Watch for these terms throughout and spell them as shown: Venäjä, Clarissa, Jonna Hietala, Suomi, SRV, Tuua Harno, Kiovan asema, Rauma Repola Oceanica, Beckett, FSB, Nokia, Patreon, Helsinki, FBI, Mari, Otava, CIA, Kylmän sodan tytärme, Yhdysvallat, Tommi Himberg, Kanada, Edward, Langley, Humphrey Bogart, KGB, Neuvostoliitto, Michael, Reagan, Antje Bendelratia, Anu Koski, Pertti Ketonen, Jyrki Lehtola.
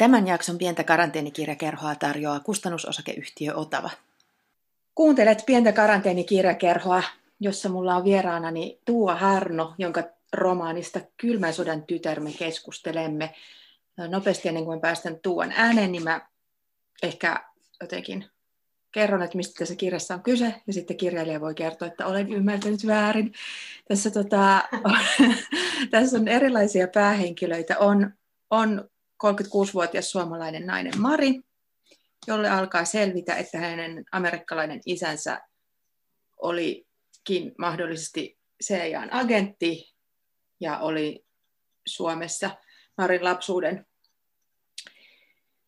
Tämän jakson pientä karanteenikirjakerhoa tarjoaa kustannusosakeyhtiö Otava. Kuuntelet pientä karanteenikirjakerhoa, jossa mulla on vieraanani Tuua Harno, jonka romaanista Kylmän sodan tytärme keskustelemme. Nopeasti ennen kuin päästän Tuuan ääneen, niin mä ehkä jotenkin kerron, että mistä tässä kirjassa on kyse, ja sitten kirjailija voi kertoa, että olen ymmärtänyt väärin. Tässä, tässä on erilaisia päähenkilöitä. On 36-vuotias suomalainen nainen Mari, jolle alkaa selvitä, että hänen amerikkalainen isänsä olikin mahdollisesti CIA:n agentti ja oli Suomessa Marin lapsuuden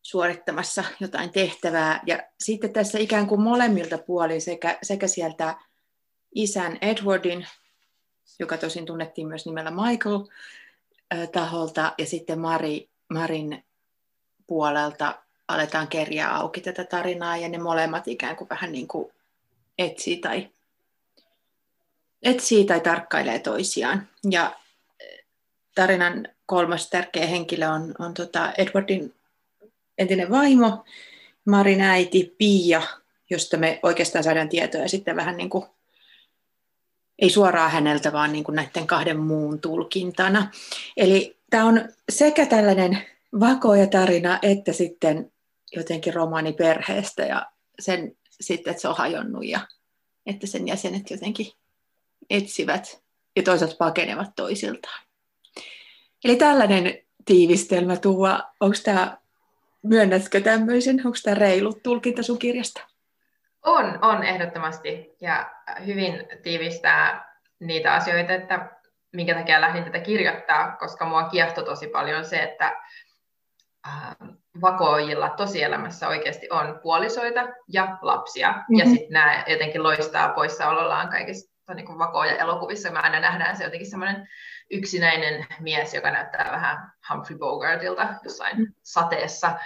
suorittamassa jotain tehtävää. Ja sitten tässä ikään kuin molemmilta puolin sekä sieltä isän Edwardin, joka tosin tunnettiin myös nimellä Michael, taholta, ja sitten Marin puolelta aletaan kerjää auki tätä tarinaa, ja ne molemmat ikään kuin vähän niin kuin etsii tai tarkkailee toisiaan. Ja tarinan kolmas tärkeä henkilö on Edwardin entinen vaimo, Marin äiti Pia, josta me oikeastaan saadaan tietoja sitten vähän niin kuin, ei suoraan häneltä, vaan niin kuin näiden kahden muun tulkintana. Eli tämä on sekä tällainen vakoja tarina, että sitten jotenkin romaani perheestä ja sen sitten, että se on hajonnut ja että sen jäsenet jotenkin etsivät ja toisaalta pakenevat toisiltaan. Eli tällainen tiivistelmä, Tuua, myönnätkö tämmöisen? Onko tämä reilu tulkinta sun kirjasta? On ehdottomasti, ja hyvin tiivistää niitä asioita, että minkä takia lähdin tätä kirjoittaa, koska mua kiehtoi tosi paljon se, että vakoojilla tosielämässä oikeasti on puolisoita ja lapsia, ja sitten nämä jotenkin loistaa poissaolollaan kaikista niin vakooja elokuvissa. Me aina nähdään se jotenkin semmoinen yksinäinen mies, joka näyttää vähän Humphrey Bogartilta jossain sateessa,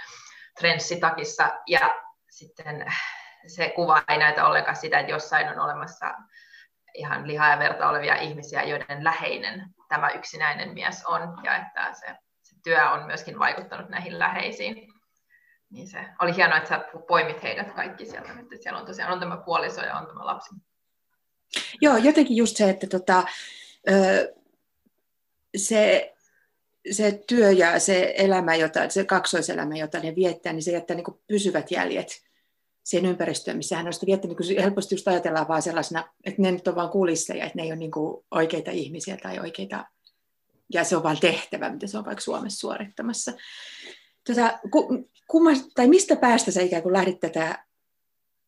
trenssitakissa, ja sitten se kuva ei näytä ollenkaan sitä, että jossain on olemassa ihan lihaa ja verta olevia ihmisiä, joiden läheinen tämä yksinäinen mies on, ja että se työ on myöskin vaikuttanut näihin läheisiin. Niin se oli hienoa, että sä poimit heidät kaikki sieltä, että siellä on tosiaan on tämä puoliso ja on tämä lapsi. Joo, jotenkin just se, että se työ ja se elämä, se kaksoiselämä, jota ne viettää, niin se jättää niin kuin pysyvät jäljet siihen ympäristöön, missä hän on sitä viettänyt, kun helposti just ajatellaan vaan sellaisena, että ne nyt on vaan kulisseja, että ne ei ole niin kuin oikeita ihmisiä tai oikeita, ja se on vaan tehtävä, mitä se on vaikka Suomessa suorittamassa. Mistä päästä sä ikään kuin lähdit tätä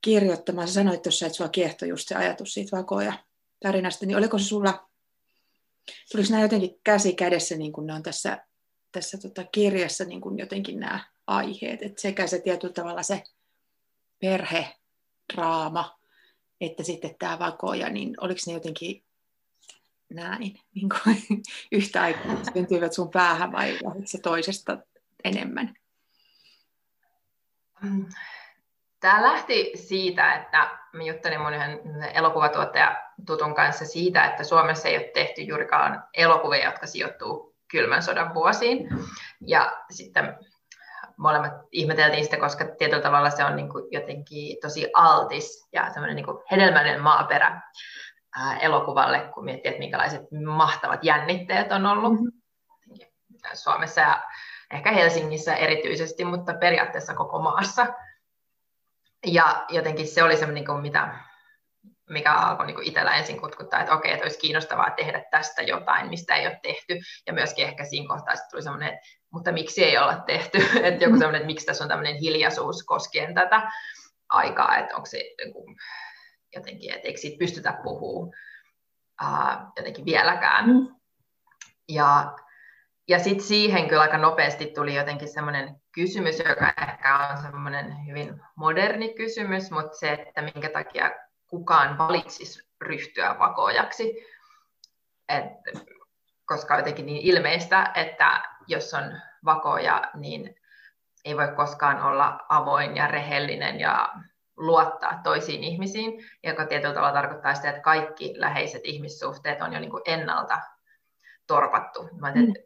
kirjoittamaan? Sä sanoit tuossa, että sua kiehtoi just se ajatus siitä vakoja tarinasta, niin oliko se sulla, tuliko nämä jotenkin käsi kädessä, niin kuin ne on tässä kirjassa, niin kuin jotenkin nämä aiheet, että sekä se tietyllä tavalla se perhedraama, että sitten tämä vakoja, niin oliko ne jotenkin näin, niin kuin yhtä aikaa syntyivät sun päähän vai lähdikö se toisesta enemmän? Tämä lähti siitä, että mä juttelin mun yhden elokuvatuottajatutun kanssa siitä, että Suomessa ei ole tehty juurikaan elokuvia, jotka sijoittuu kylmän sodan vuosiin. Ja sitten molemmat ihmeteltiin sitä, koska tietyllä tavalla se on niin kuin jotenkin tosi altis ja semmoinen niin kuin hedelmällinen maaperä elokuvalle, kun miettii, että minkälaiset mahtavat jännitteet on ollut Suomessa ja ehkä Helsingissä erityisesti, mutta periaatteessa koko maassa. Ja jotenkin se oli semmoinen, mikä alkoi itsellä ensin kutkuttaa, että okei, että olisi kiinnostavaa tehdä tästä jotain, mistä ei ole tehty. Ja myöskin ehkä siinä kohtaa tuli semmoinen, että mutta miksi ei olla tehty? Että joku semmoinen, että miksi tässä on tämmöinen hiljaisuus koskien tätä aikaa, että onko se jotenkin, että eikö siitä pystytä puhumaan jotenkin vieläkään. Ja sitten siihen kyllä aika nopeasti tuli jotenkin semmoinen kysymys, joka ehkä on semmoinen hyvin moderni kysymys, mutta se, että minkä takia kukaan valitsisi ryhtyä vakoojaksi, koska on jotenkin niin ilmeistä, että jos on vakooja, niin ei voi koskaan olla avoin ja rehellinen ja luottaa toisiin ihmisiin, joka tietyllä tavalla tarkoittaa sitä, että kaikki läheiset ihmissuhteet on jo niin kuin ennalta torpattu.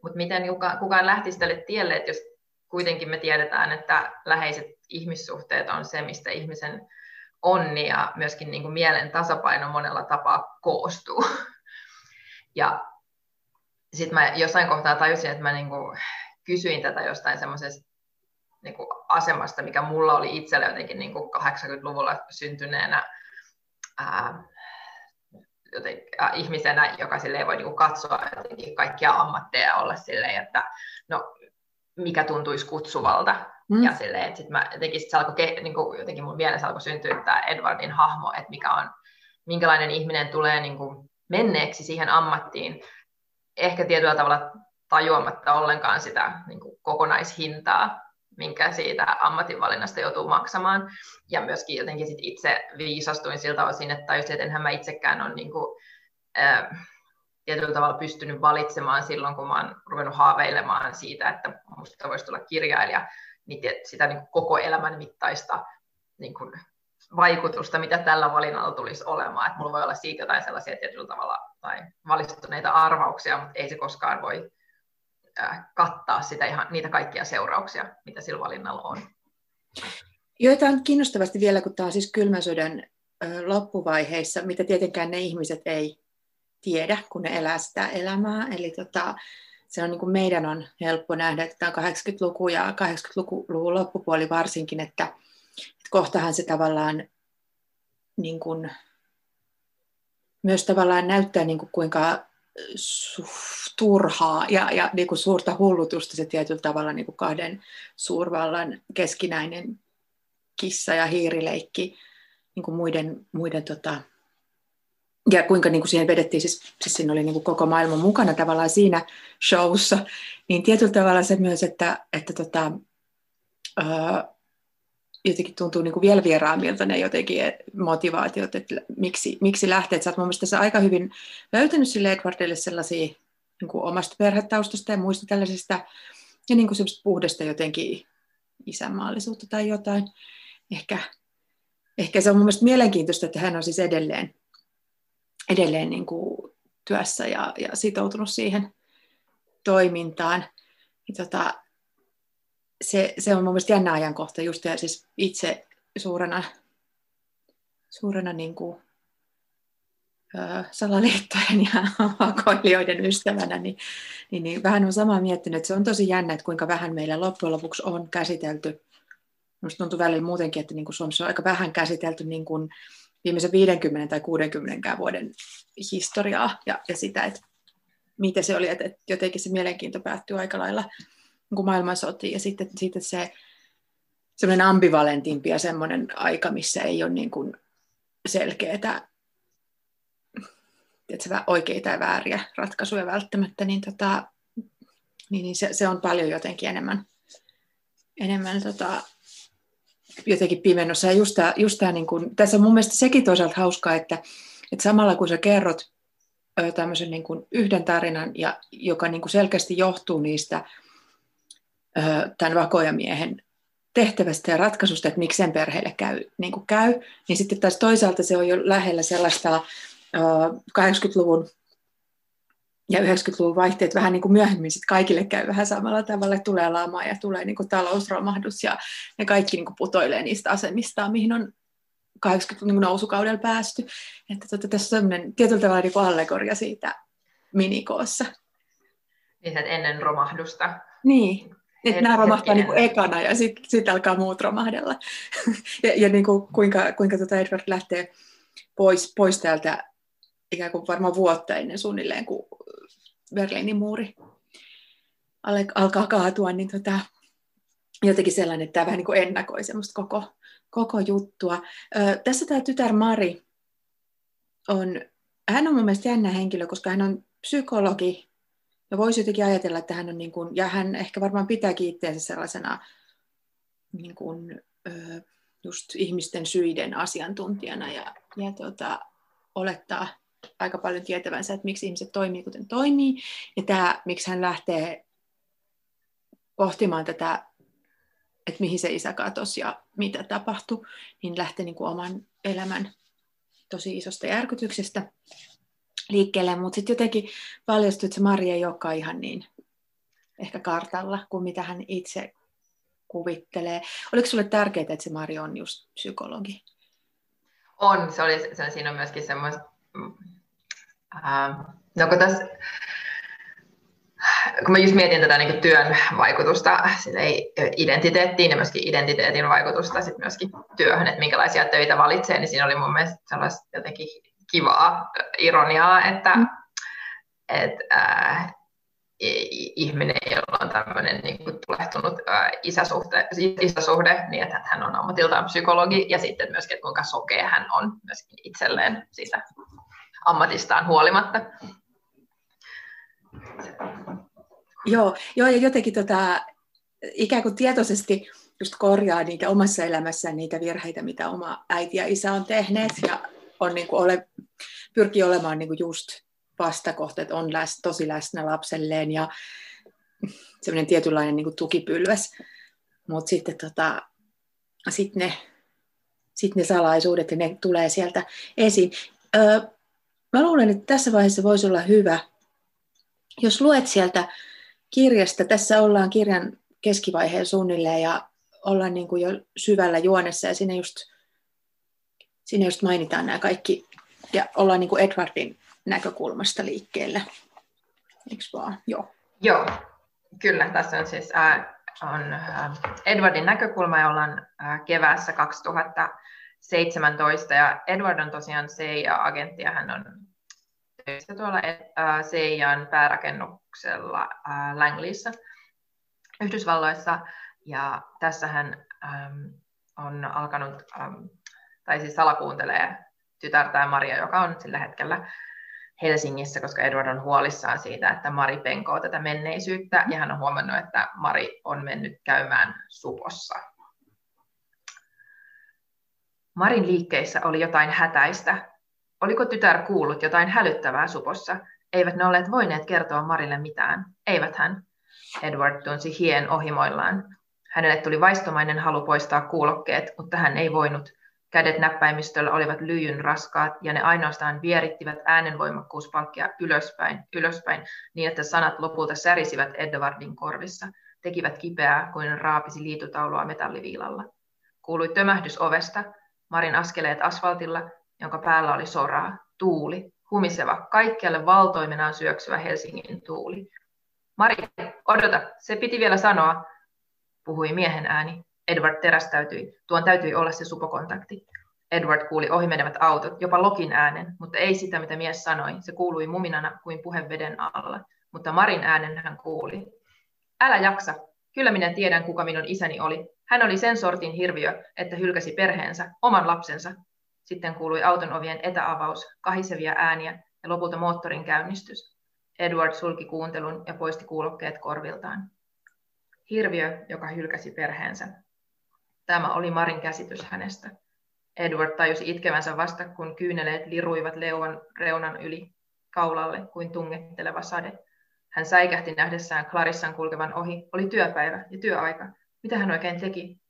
Mutta miten kukaan lähtisi tälle tielle, että jos kuitenkin me tiedetään, että läheiset ihmissuhteet on se, mistä ihmisen onni ja myöskin niin kuin mielen tasapaino monella tapaa koostuu. Ja sitten mä jossain kohtaa tajusin, että mä niin kuin kysyin tätä jostain semmoisesta niin kuin asemasta, mikä mulla oli itsellä jotenkin niin kuin 80-luvulla syntyneenä ihmisenä, joka ei voi niin kuin katsoa jotenkin kaikkia ammatteja ja olla silleen, että no, mikä tuntuisi kutsuvalta. Ja silleen, että sitten jotenkin, niin kuin, jotenkin mun mielessä alkoi syntyä tämä Edwardin hahmo, että mikä on, minkälainen ihminen tulee niin kuin menneeksi siihen ammattiin, ehkä tietyllä tavalla tajuamatta ollenkaan sitä niin kuin kokonaishintaa, minkä siitä ammatinvalinnasta joutuu maksamaan. Ja myöskin jotenkin sit itse viisastuin siltä osin, että tajusin, että enhän mä itsekään ole niin kuin, tietyllä tavalla pystynyt valitsemaan silloin, kun mä oon ruvennut haaveilemaan siitä, että musta voisi tulla kirjailija, niin sitä niin kuin koko elämän mittaista niin kuin vaikutusta, mitä tällä valinnalla tulisi olemaan. Että mulla voi olla siitä jotain sellaisia tietyllä tavalla tai valistuneita arvauksia, mutta ei se koskaan voi kattaa sitä ihan, niitä kaikkia seurauksia, mitä sillä valinnalla on. Joitain kiinnostavasti vielä, kun tämä on siis kylmän sodan loppuvaiheissa, mitä tietenkään ne ihmiset ei tiedä, kun ne elää sitä elämää. Eli se on niin kuin meidän on helppo nähdä, että tämä on 80-luku ja 80-luvun loppupuoli varsinkin, että kohtahan se tavallaan niin kuin, myös tavallaan näyttää niin kuin kuinka turhaa ja niin kuin suurta hullutusta se tietyllä tavalla niin kuin kahden suurvallan keskinäinen kissa- ja hiirileikki niin kuin muiden ja kuinka niin kuin siihen vedettiin, siis siinä oli niin kuin koko maailma mukana tavallaan siinä showssa, niin tietyllä tavalla se myös, että jotenkin tuntuu niin kuin vielä vieraamilta ne jotenkin motivaatiot, että miksi lähteet. Sä oot mun mielestä tässä aika hyvin löytänyt sille Edwardille sellaisia niin kuin omasta perhetaustasta ja muista tällaisista ja niin kuin semmoista puhdasta jotenkin isänmaallisuutta tai jotain. Ehkä se on mun mielestä mielenkiintoista, että hän on siis edelleen niin kuin työssä ja sitoutunut siihen toimintaan. Se on mun mielestä jännä ajankohta just, ja siis itse suurena niin kuin, salaliittojen ja vakoilijoiden ystävänä, niin vähän on samaa miettinyt, että se on tosi jännä, että kuinka vähän meillä loppujen lopuksi on käsitelty. Minusta tuntuu välillä muutenkin, että niin kuin Suomessa on aika vähän käsitelty niin kuin viimeisen 50 tai 60 vuoden historiaa ja sitä, että mitä se oli, että jotenkin se mielenkiinto päättyy aika lailla kun maailmansoti ja sitten se semmoinen ambivalentimpi ja semmoinen aika, missä ei ole niin kuin selkeää, oikeita ja vääriä ratkaisuja välttämättä, niin se on paljon jotenkin enemmän jotenkin pimennossa. Ja just tämä niin kuin, tässä on mun mielestä sekin toisaalta hauskaa, että samalla kun sä kerrot tämmöisen niin kuin yhden tarinan, ja, joka niin kuin selkeästi johtuu niistä tämän vakoojamiehen tehtävästä ja ratkaisusta, että miksi sen perheelle käy, niin sitten taas toisaalta se on jo lähellä sellaista 80-luvun ja 90-luvun vaihteet vähän niin kuin myöhemmin sitten kaikille käy vähän samalla tavalla, tulee lama ja tulee niin kuin talousromahdus ja ne kaikki niin kuin putoilee niistä asemistaan, mihin on 80-luvun nousukaudella päästy. Että tässä on sellainen tietyllä tavalla niin kuin allegoria siitä minikoossa. Niin, että ennen romahdusta. Niin. Että nämä romahtaa niin kuin ekana ja sitten alkaa muut romahdella. Ja niin kuin kuinka Edward lähtee pois täältä ikään kuin varmaan vuotta ennen suunnilleen, kun Berliinin muuri alkaa kaatua, niin jotenkin sellainen, että tämä vähän niin kuin ennakoi semmoista koko juttua. Tässä tämä tytär Mari hän on mun mielestä jännä henkilö, koska hän on psykologi. Ja voisi jotenkin ajatella, että hän on niin kuin, ja hän ehkä varmaan pitääkin itseänsä sellaisena niin kuin, just ihmisten syiden asiantuntijana ja olettaa aika paljon tietävänsä, että miksi ihmiset toimii kuten toimii. Ja tämä, miksi hän lähtee pohtimaan tätä, että mihin se isä katosi ja mitä tapahtui, niin lähtee niin kuin oman elämän tosi isosta järkytyksestä liikkeelle, mutta sitten jotenkin paljastui, että se Mari ei olekaan ihan niin ehkä kartalla kuin mitä hän itse kuvittelee. Oliko sulle tärkeää, että se Mari on just psykologi? On, siinä on myöskin semmoista, kun mä just mietin tätä niin työn vaikutusta identiteettiin ja myöskin identiteetin vaikutusta sit myöskin työhön, että minkälaisia töitä valitsee, niin siinä oli mun mielestä sellaista jotenkin kivaa ironiaa, että ihminen, jolla on tämmöinen niin kuin tulehtunut isäsuhde, niin että hän on ammatiltaan psykologi, ja sitten myöskin, kuinka sokea hän on myöskin itselleen siitä ammatistaan huolimatta. Joo, ja jotenkin ikään kuin tietoisesti just korjaa niitä omassa elämässään niitä virheitä, mitä oma äiti ja isä on tehneet, ja on niin kuin pyrkii olemaan niin kuin just vastakohta, on tosi läsnä lapselleen ja semmoinen tietynlainen niin kuin tukipylväs, mutta sitten sit ne salaisuudet ja ne tulee sieltä esiin. Mä luulen, että tässä vaiheessa voisi olla hyvä, jos luet sieltä kirjasta, tässä ollaan kirjan keskivaiheen suunnilleen ja ollaan niin kuin jo syvällä juonessa ja siinä just mainitaan nämä kaikki ja ollaan niin kuin Edwardin näkökulmasta liikkeellä. Eiks vaan? Joo. Kyllä, tässä on siis Edwardin näkökulma ja ollaan keväässä 2017 ja Edward on tosiaan CIA-agentti ja hän on töissä tuolla CIAn päärakennuksella Langleyssa Yhdysvalloissa ja tässä hän on alkanut tai siis salakuuntelee tytärtään Maria, joka on sillä hetkellä Helsingissä, koska Edward on huolissaan siitä, että Mari penkoo tätä menneisyyttä, ja hän on huomannut, että Mari on mennyt käymään supossa. Marin liikkeissä oli jotain hätäistä. Oliko tytär kuullut jotain hälyttävää supossa? Eivät ne olleet voineet kertoa Marille mitään. Eiväthän. Edward tunsi hien ohimoillaan. Hänelle tuli vaistomainen halu poistaa kuulokkeet, mutta hän ei voinut. Kädet näppäimistöllä olivat lyijyn raskaat, ja ne ainoastaan vierittivät äänenvoimakkuuspalkkia ylöspäin, niin että sanat lopulta särisivät Edwardin korvissa, tekivät kipeää, kuin raapisi liitutaulua metalliviilalla. Kuului tömähdys ovesta, Marin askeleet asfaltilla, jonka päällä oli soraa, tuuli, humiseva, kaikkialle valtoimenaan syöksyvä Helsingin tuuli. Mari, odota, se piti vielä sanoa, puhui miehen ääni. Edward terästäytyi. Tuon täytyi olla se supokontakti. Edward kuuli ohimenevät autot, jopa Lokin äänen, mutta ei sitä, mitä mies sanoi. Se kuului muminana kuin puheveden alla, mutta Marin äänen hän kuuli. Älä jaksa. Kyllä minä tiedän, kuka minun isäni oli. Hän oli sen sortin hirviö, että hylkäsi perheensä, oman lapsensa. Sitten kuului auton ovien etäavaus, kahisevia ääniä ja lopulta moottorin käynnistys. Edward sulki kuuntelun ja poisti kuulokkeet korviltaan. Hirviö, joka hylkäsi perheensä. Tämä oli Marin käsitys hänestä. Edward tajusi itkevänsä vasta, kun kyyneleet liruivat leuan reunan yli kaulalle kuin tungetteleva sade. Hän säikähti nähdessään Clarissan kulkevan ohi. Oli työpäivä ja työaika. Mitä hän oikein teki?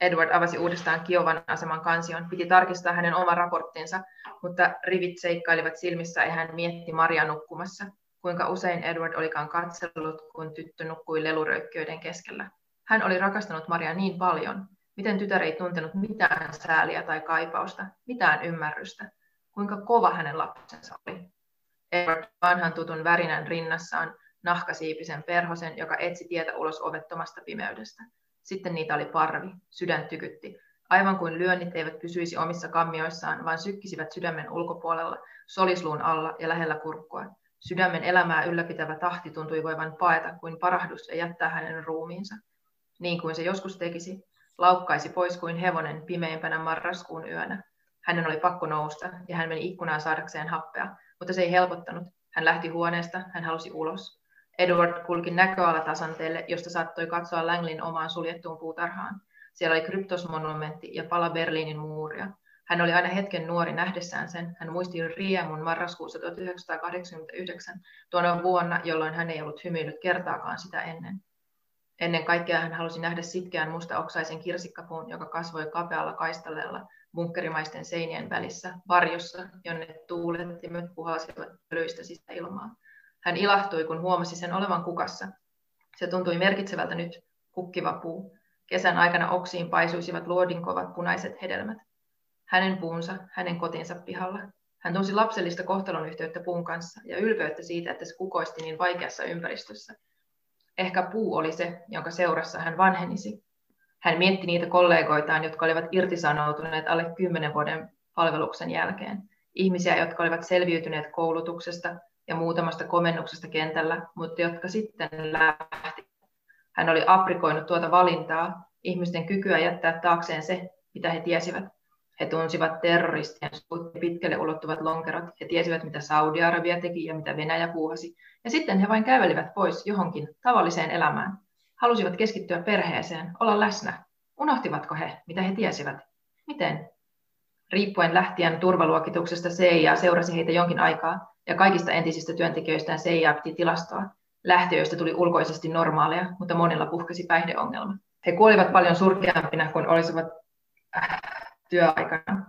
Edward avasi uudestaan Kiovan aseman kansion. Piti tarkistaa hänen oma raporttinsa, mutta rivit seikkailivat silmissä ja hän mietti Maria nukkumassa. Kuinka usein Edward olikaan katsellut, kun tyttö nukkui leluröykkiöiden keskellä. Hän oli rakastanut Maria niin paljon. Miten tytär ei tuntenut mitään sääliä tai kaipausta, mitään ymmärrystä, kuinka kova hänen lapsensa oli. Edward vanhan tutun värinän rinnassaan, nahkasiipisen perhosen, joka etsi tietä ulos ovettomasta pimeydestä. Sitten niitä oli parvi, sydän tykytti. Aivan kuin lyönnit eivät pysyisi omissa kammioissaan, vaan sykkisivät sydämen ulkopuolella, solisluun alla ja lähellä kurkkua. Sydämen elämää ylläpitävä tahti tuntui voivan paeta kuin parahdus ja jättää hänen ruumiinsa. Niin kuin se joskus tekisi, laukkaisi pois kuin hevonen pimeimpänä marraskuun yönä. Hänen oli pakko nousta ja hän meni ikkunaan saadakseen happea, mutta se ei helpottanut. Hän lähti huoneesta, hän halusi ulos. Edward kulki näköalatasanteelle, josta saattoi katsoa Langleyn omaan suljettuun puutarhaan. Siellä oli kryptosmonumentti ja pala Berliinin muuria. Hän oli aina hetken nuori nähdessään sen. Hän muisti riemun marraskuussa 1989, tuona vuonna, jolloin hän ei ollut hymyillyt kertaakaan sitä ennen. Ennen kaikkea hän halusi nähdä sitkeän mustaoksaisen kirsikkapuun, joka kasvoi kapealla kaistaleella bunkkerimaisten seinien välissä, varjossa, jonne tuulettimet puhalsivat pölyistä sisäilmaa. Hän ilahtui, kun huomasi sen olevan kukassa. Se tuntui merkitsevältä nyt, kukkiva puu. Kesän aikana oksiin paisuisivat luodinkovat punaiset hedelmät. Hänen puunsa, hänen kotinsa pihalla. Hän tunsi lapsellista kohtalonyhteyttä puun kanssa ja ylpeyttä siitä, että se kukoisti niin vaikeassa ympäristössä. Ehkä puu oli se, jonka seurassa hän vanhenisi. Hän mietti niitä kollegoitaan, jotka olivat irtisanoutuneet alle 10 vuoden palveluksen jälkeen. Ihmisiä, jotka olivat selviytyneet koulutuksesta ja muutamasta komennuksesta kentällä, mutta jotka sitten lähtivät. Hän oli aprikoinut tuota valintaa, ihmisten kykyä jättää taakseen se, mitä he tiesivät. He tunsivat terroristien suut ja pitkälle ulottuvat lonkerot. He tiesivät, mitä Saudi-Arabia teki ja mitä Venäjä puuhasi. Ja sitten he vain kävelivät pois johonkin tavalliseen elämään. Halusivat keskittyä perheeseen, olla läsnä. Unohtivatko he, mitä he tiesivät? Miten? Riippuen lähtien turvaluokituksesta CIA seurasi heitä jonkin aikaa, ja kaikista entisistä työntekijöistään CIA piti tilastoa. Lähtiöistä tuli ulkoisesti normaaleja, mutta monilla puhkesi päihdeongelma. He kuolivat paljon surkeampina kuin olisivat työaikana,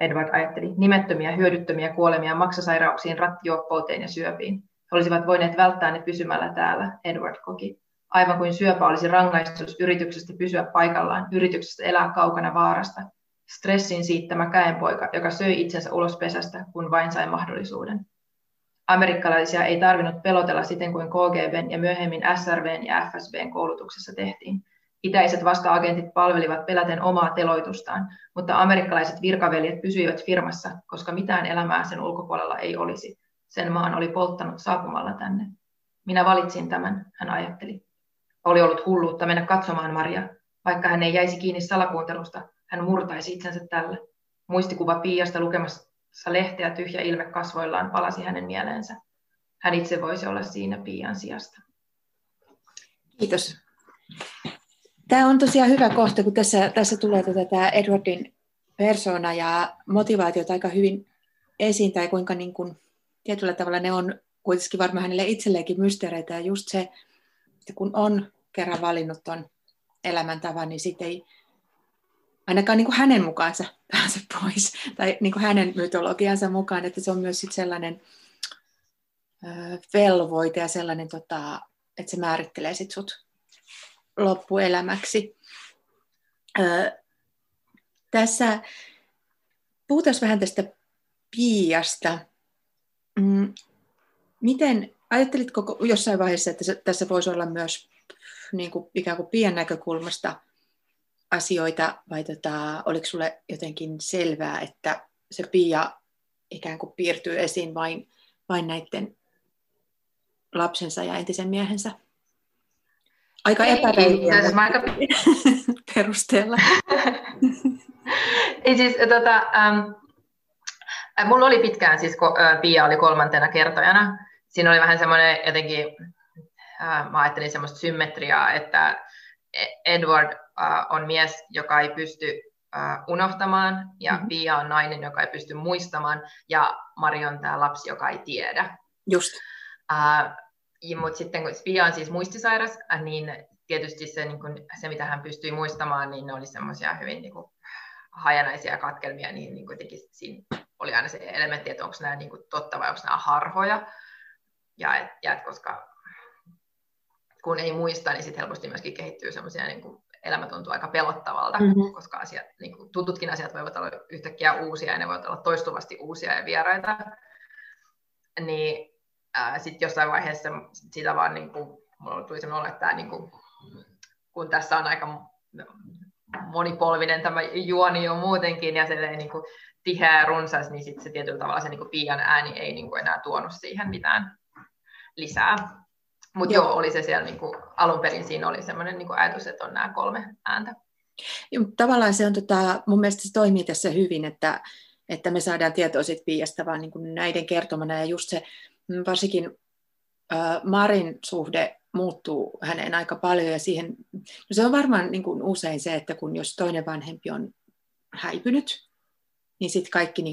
Edward ajatteli, nimettömiä, hyödyttömiä kuolemia maksasairauksiin, rattijuoppouteen ja syöpiin. He olisivat voineet välttää ne pysymällä täällä, Edward koki. Aivan kuin syöpä olisi rangaistus yrityksestä pysyä paikallaan, yrityksestä elää kaukana vaarasta. Stressin siittämä käenpoika, joka söi itsensä ulos pesästä, kun vain sai mahdollisuuden. Amerikkalaisia ei tarvinnut pelotella siten kuin KGB:n ja myöhemmin SRV:n ja FSB:n koulutuksessa tehtiin. Itäiset vasta-agentit palvelivat peläten omaa teloitustaan, mutta amerikkalaiset virkaveljet pysyivät firmassa, koska mitään elämää sen ulkopuolella ei olisi. Sen maan oli polttanut saapumalla tänne. Minä valitsin tämän, hän ajatteli. Oli ollut hulluutta mennä katsomaan Maria. Vaikka hän ei jäisi kiinni salakuuntelusta, hän murtaisi itsensä tälle. Muistikuva Piasta lukemassa lehteä tyhjä ilme kasvoillaan palasi hänen mieleensä. Hän itse voisi olla siinä Pian sijasta. Kiitos. Tämä on tosiaan hyvä kohta, kun tässä tulee tämä Edwardin persoona ja motivaatiot aika hyvin esiin, tai kuinka niin kuin, tietyllä tavalla ne on kuitenkin varmaan hänelle itselleenkin mysteereitä. Ja just se, että kun on kerran valinnut tuon elämäntavan, niin sitten ei ainakaan niin kuin hänen mukaansa pääse pois, tai niin kuin hänen mytologiansa mukaan, että se on myös sit sellainen velvoite ja sellainen, että se määrittelee sit sut loppuelämäksi. Tässä puhutaan vähän tästä Piasta. Miten ajattelitko jossain vaiheessa, että tässä voisi olla myös niin kuin, ikään kuin Pian näkökulmasta asioita, vai oliko sulle jotenkin selvää, että se Pia ikään kuin piirtyy esiin vain näiden lapsensa ja entisen miehensä? Aika epäreilijä perusteella. Siis, mulla oli pitkään, siis Pia oli kolmantena kertojana. Siinä oli vähän semmoinen jotenkin, mä ajattelin semmoista symmetriaa, että Edward on mies, joka ei pysty unohtamaan, ja Pia on nainen, joka ei pysty muistamaan, ja Mari on tämä lapsi, joka ei tiedä. Just. Mutta sitten kun Pia on siis muistisairas, niin tietysti se mitä hän pystyi muistamaan, niin ne oli semmoisia hyvin hajanaisia katkelmia, niin kuitenkin siinä oli aina se elementti, että onko nämä totta vai onko nämä harhoja. Ja koska kun ei muista, niin sitten helposti myöskin kehittyy semmoisia, elämä tuntuu aika pelottavalta, koska asiat, tututkin asiat voivat olla yhtäkkiä uusia ja ne voivat olla toistuvasti uusia ja vieraita. Niin sitten jossain vaiheessa sitä vaan, mulla tuli sellainen olo, että tämä, kun tässä on aika monipolvinen tämä juoni jo muutenkin ja tiheä ja runsas, niin sitten se tietyllä tavalla se Pian ääni ei enää tuonut siihen mitään lisää. Mutta joo, oli se siellä, alun perin siinä oli sellainen ajatus, että on nämä 3 ääntä. Joo, tavallaan se on, mun mielestä se toimii tässä hyvin, että me saadaan tietoa siitä Piasta vaan näiden kertomana ja just se, varsinkin Marin suhde muuttuu häneen aika paljon ja siihen, se on varmaan niin kuin usein se, että kun jos toinen vanhempi on häipynyt, niin sitten kaikki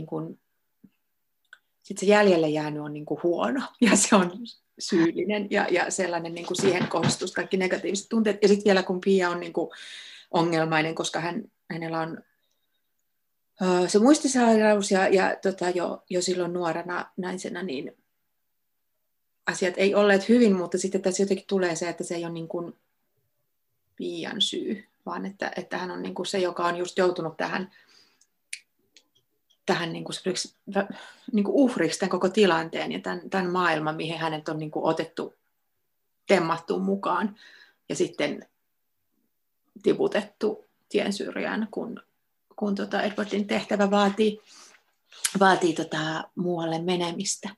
se jäljelle jäänyt on huono ja se on syyllinen ja sellainen siihen kohdistuu kaikki negatiiviset tunteet. Ja sitten vielä kun Pia on ongelmainen, koska hänellä on se muistisairaus ja jo silloin nuorena naisena, niin asiat ei olleet hyvin, mutta sitten tässä jotenkin tulee se, että se ei ole Pian syy. vaan että hän on niin kuin se, joka on just joutunut tähän niin kuin uhriksi tämän koko tilanteen ja tämän maailman, mihin hänet on niin kuin otettu, temmattu mukaan ja sitten tiputettu tien syrjään, kun Edwardin tehtävä vaatii muualle menemistä.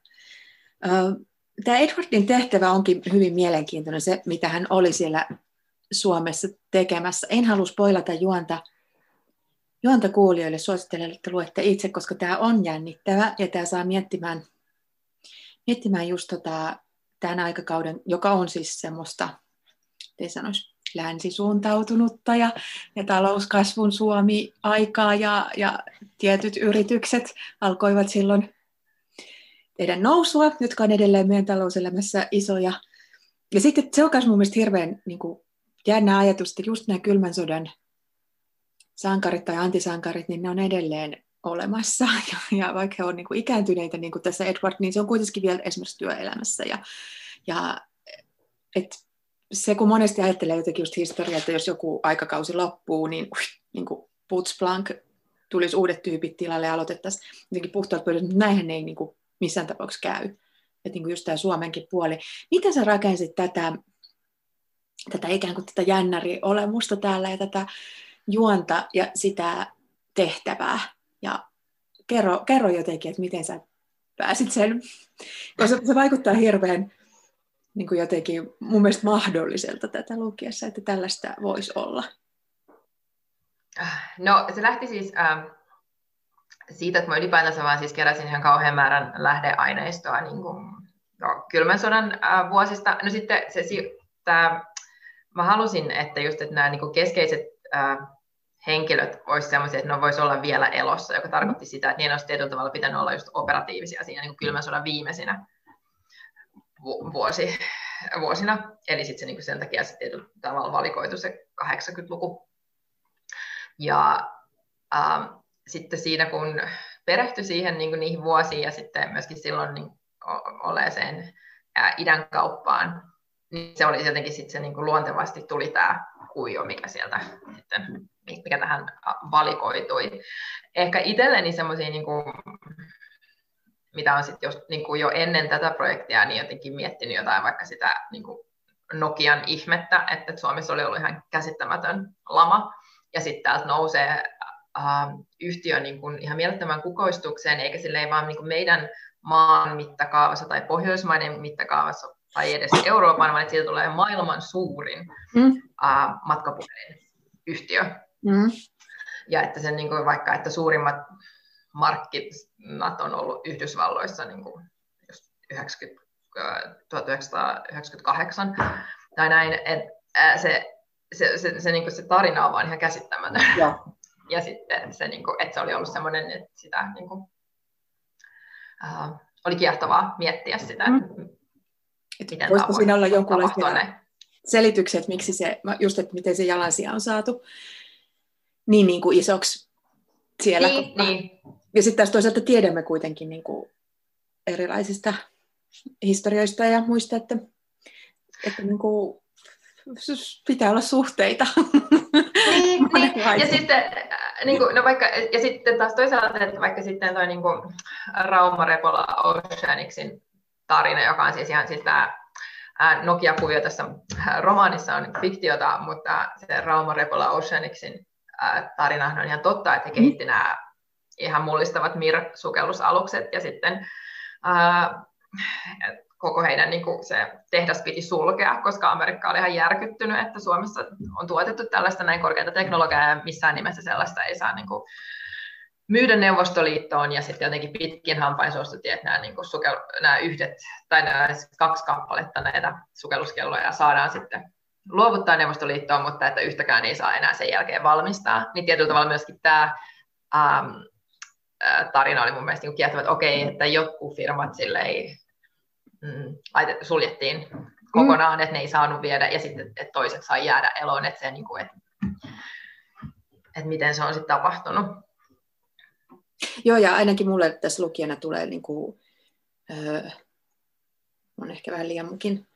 Tämä Edwardin tehtävä onkin hyvin mielenkiintoinen, se mitä hän oli siellä Suomessa tekemässä. En halua spoilata juonta kuulijoille, suosittelen, että luette itse, koska tämä on jännittävä ja tämä saa miettimään just tämän aikakauden, joka on siis semmoista, miten sanoisi, länsisuuntautunutta ja talouskasvun Suomi-aikaa ja tietyt yritykset alkoivat silloin tehdä nousua, jotka on edelleen meidän talouselämässä isoja. Ja sitten se on myös mun mielestä hirveän niin kuin jännä ajatus, että just nämä kylmän sodan sankarit tai antisankarit, niin ne on edelleen olemassa. Ja vaikka he on niin kuin ikääntyneitä, niin kuin tässä Edward, niin se on kuitenkin vielä esimerkiksi työelämässä. Ja se, kun monesti ajattelee jotenkin just historiaa, että jos joku aikakausi loppuu, niin kuin putsplank, tulisi uudet tyypit tilalle ja aloitettaisiin jotenkin puhtaat pöydät, mutta näinhän ei niin kuin missään tapauksessa käy. Että niin kuin just tämä Suomenkin puoli. Miten sä rakensit tätä ikään kuin tätä jännäriolemusta täällä ja tätä juonta ja sitä tehtävää? Ja kerro jotenkin, että miten sä pääsit sen, koska se vaikuttaa hirveän niin kuin jotenkin mun mielestä mahdolliselta tätä lukiessa, että tällaista voisi olla. No se lähti siis siitä, että mä ylipäätänsä vaan siis keräsin ihan kauhean määrän lähdeaineistoa niin kuin, kylmän sodan vuosista. No sitten mä halusin, että just että nämä niin kuin keskeiset henkilöt olisi sellaisia, että ne voisi olla vielä elossa, joka tarkoitti sitä, että niiden olisi tietyllä tavalla pitänyt olla just operatiivisia siinä niin kuin kylmän sodan viimeisinä vuosina. Eli sitten se niin kuin sen takia se tietyllä tavalla valikoitu se 80-luku. Ja sitten siinä, kun perehtyi siihen niin kuin niihin vuosiin ja sitten myöskin silloin niin oleeseen idän kauppaan, niin se oli jotenkin sitten se niin kuin luontevasti tuli tämä kuvio, mikä sieltä sitten, mikä tähän valikoitui. Ehkä itselleni semmoisia, niin kuin, mitä on sitten niin kuin jo ennen tätä projektia, niin jotenkin miettinyt jotain vaikka sitä niin kuin Nokian ihmettä, että Suomessa oli ollut ihan käsittämätön lama, ja sitten täältä nousee yhtiö niin kuin ihan mielettömän kukoistukseen, eikä silleen vaan niin kuin meidän maan mittakaavassa tai Pohjoismaiden mittakaavassa tai edes Euroopan, vaan että siitä tulee maailman suurin matkapuhelinyhtiö. Ja että sen niin kuin vaikka, että suurimmat markkinat on ollut Yhdysvalloissa niin kuin just 1998 tai näin, että se tarina on vaan ihan käsittämätön. Ja sitten se, niin kuin, että se oli ollut semmoinen, että sitä niin kuin, oli kiehtovaa miettiä sitä, että miten voisiko siinä olla jonkunlaisia selityksiä, että miksi se, just, että miten se jalansija on saatu niin kuin isoksi siellä. Niin. Ja sitten taas toisaalta tiedämme kuitenkin niin kuin erilaisista historioista ja muista, että niin kuin pitää olla suhteita. Niin. Ja sitten niin kuin, no vaikka ja sitten taas toisaalta, että vaikka sitten toi niin kuin Rauma Repola Oceanicin tarina, joka on siis ihan siis tämä Nokia-kuvio tässä romaanissa on fiktiota, mutta se Rauma Repola Oceanicin tarinahan on ihan totta, että he kehitti nämä ihan mullistavat MIR-sukellusalukset ja sitten koko heidän niin kuin se tehdas piti sulkea, koska Amerikka oli ihan järkyttynyt, että Suomessa on tuotettu tällaista näin korkeata teknologiaa ja missään nimessä sellaista ei saa niin kuin myydä Neuvostoliittoon, ja sitten jotenkin pitkin hampain suostuttiin, että nämä, niin kuin nämä yhdet tai nämä kaksi kappaletta näitä sukelluskelloja saadaan sitten luovuttaa Neuvostoliittoon, mutta että yhtäkään ei saa enää sen jälkeen valmistaa. Niin tietyllä tavalla myöskin tämä tarina oli mun mielestä niin kiehtova, että okei, että jotkut firmat sille ei suljettiin kokonaan, että ne ei saanut viedä, ja sitten että toiset sai jäädä eloon, että se, niin kuin, että miten se on sitten tapahtunut. Joo, ja ainakin mulle tässä lukijana tulee, niin kuin, on ehkä vähän liian mukin